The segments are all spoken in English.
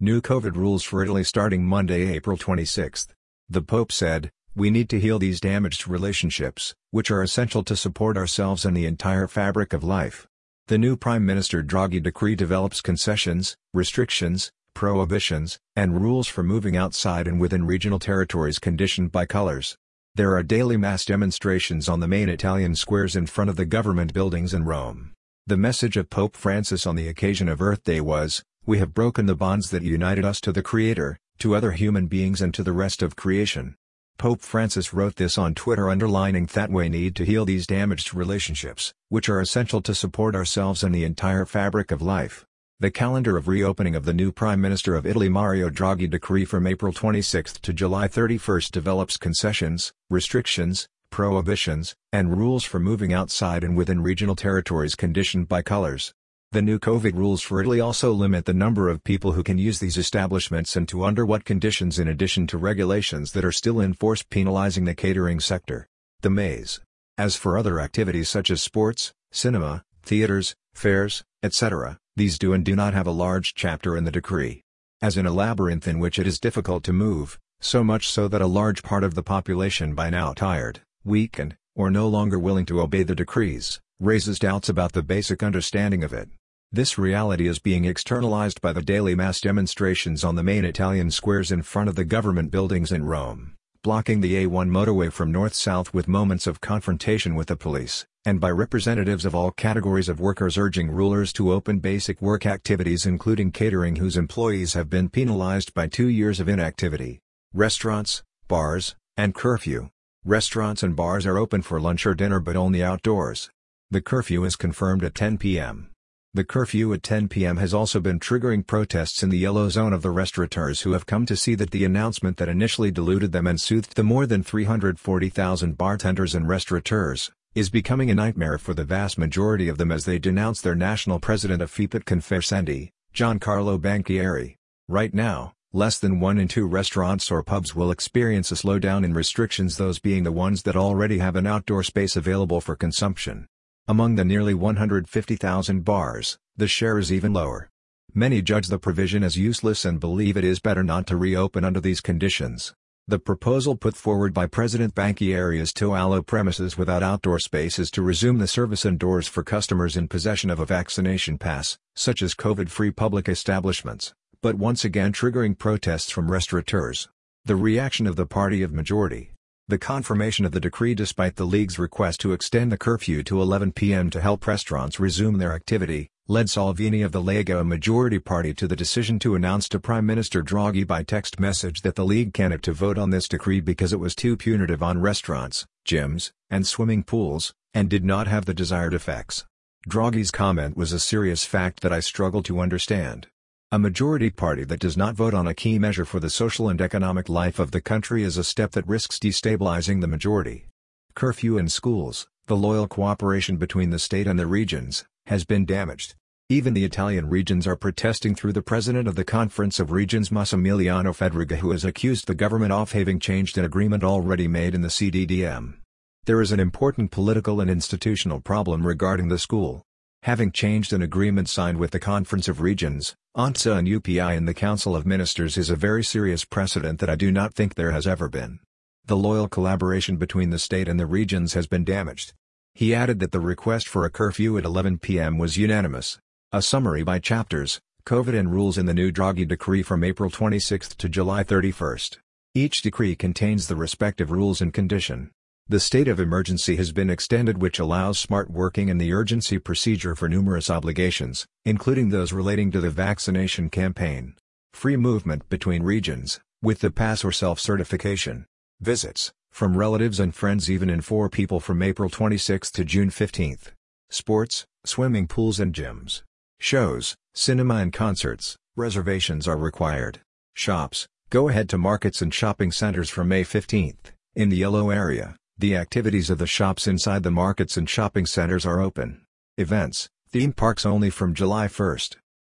New COVID rules for Italy starting Monday, April 26. The Pope said, "We need to heal these damaged relationships, which are essential to support ourselves and the entire fabric of life." The new Prime Minister Draghi decree develops concessions, restrictions, prohibitions, and rules for moving outside and within regional territories conditioned by colors. There are daily mass demonstrations on the main Italian squares in front of the government buildings in Rome. The message of Pope Francis on the occasion of Earth Day was, "We have broken the bonds that united us to the Creator, to other human beings and to the rest of creation." Pope Francis wrote this on Twitter, underlining that we need to heal these damaged relationships, which are essential to support ourselves and the entire fabric of life. The calendar of reopening of the new Prime Minister of Italy Mario Draghi decree from April 26 to July 31 develops concessions, restrictions, prohibitions, and rules for moving outside and within regional territories conditioned by colors. The new COVID rules for Italy also limit the number of people who can use these establishments and to under what conditions, in addition to regulations that are still in force penalizing the catering sector. The maze. As for other activities such as sports, cinema, theaters, fairs, etc., these do and do not have a large chapter in the decree. As in a labyrinth in which it is difficult to move, so much so that a large part of the population by now tired, weakened, or no longer willing to obey the decrees, raises doubts about the basic understanding of it. This reality is being externalized by the daily mass demonstrations on the main Italian squares in front of the government buildings in Rome, blocking the A1 motorway from north-south with moments of confrontation with the police, and by representatives of all categories of workers urging rulers to open basic work activities including catering, whose employees have been penalized by 2 years of inactivity. Restaurants, bars, and curfew. Restaurants and bars are open for lunch or dinner but only outdoors. The curfew is confirmed at 10 p.m. The curfew at 10 p.m. has also been triggering protests in the yellow zone of the restaurateurs, who have come to see that the announcement that initially deluded them and soothed the more than 340,000 bartenders and restaurateurs is becoming a nightmare for the vast majority of them as they denounce their national president of FIPE Confcommercio, Giancarlo Banchieri. Right now, less than 1 in 2 restaurants or pubs will experience a slowdown in restrictions, those being the ones that already have an outdoor space available for consumption. Among the nearly 150,000 bars, the share is even lower. Many judge the provision as useless and believe it is better not to reopen under these conditions. The proposal put forward by President Banchieri is to allow premises without outdoor spaces to resume the service indoors for customers in possession of a vaccination pass, such as COVID-free public establishments, but once again triggering protests from restaurateurs. The reaction of the party of majority. The confirmation of the decree despite the League's request to extend the curfew to 11 p.m. to help restaurants resume their activity, led Salvini of the Lega, a majority party, to the decision to announce to Prime Minister Draghi by text message that the League cannot vote on this decree because it was too punitive on restaurants, gyms, and swimming pools, and did not have the desired effects. Draghi's comment was a serious fact that I struggle to understand. A majority party that does not vote on a key measure for the social and economic life of the country is a step that risks destabilizing the majority. Curfew in schools. The loyal cooperation between the state and the regions has been damaged. Even the Italian regions are protesting through the president of the Conference of Regions Massimiliano Fedriga, who has accused the government of having changed an agreement already made in the CDDM. There is an important political and institutional problem regarding the school. Having changed an agreement signed with the Conference of Regions, ANSA and UPI in the Council of Ministers is a very serious precedent that I do not think there has ever been. The loyal collaboration between the state and the regions has been damaged. He added that the request for a curfew at 11 p.m. was unanimous. A summary by chapters, COVID and rules in the new Draghi decree from April 26 to July 31. Each decree contains the respective rules and condition. The state of emergency has been extended, which allows smart working and the urgency procedure for numerous obligations, including those relating to the vaccination campaign. Free movement between regions, with the pass or self-certification. Visits, from relatives and friends even in 4 people, from April 26 to June 15. Sports, swimming pools and gyms. Shows, cinema and concerts, reservations are required. Shops, go ahead to markets and shopping centers from May 15. In the yellow area, the activities of the shops inside the markets and shopping centers are open. Events, theme parks only from July 1.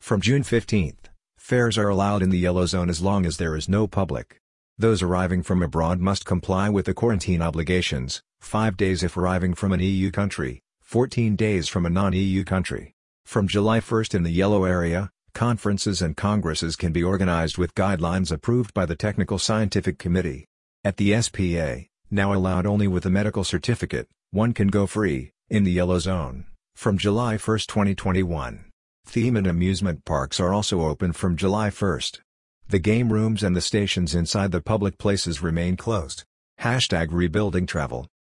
From June 15, fairs are allowed in the yellow zone as long as there is no public. Those arriving from abroad must comply with the quarantine obligations, 5 days if arriving from an EU country, 14 days from a non-EU country. From July 1 in the yellow area, conferences and congresses can be organized with guidelines approved by the Technical Scientific Committee. At the SPA, now allowed only with a medical certificate, one can go free, in the yellow zone, from July 1, 2021. Theme and amusement parks are also open from July 1. The game rooms and the stations inside the public places remain closed. #RebuildingTravel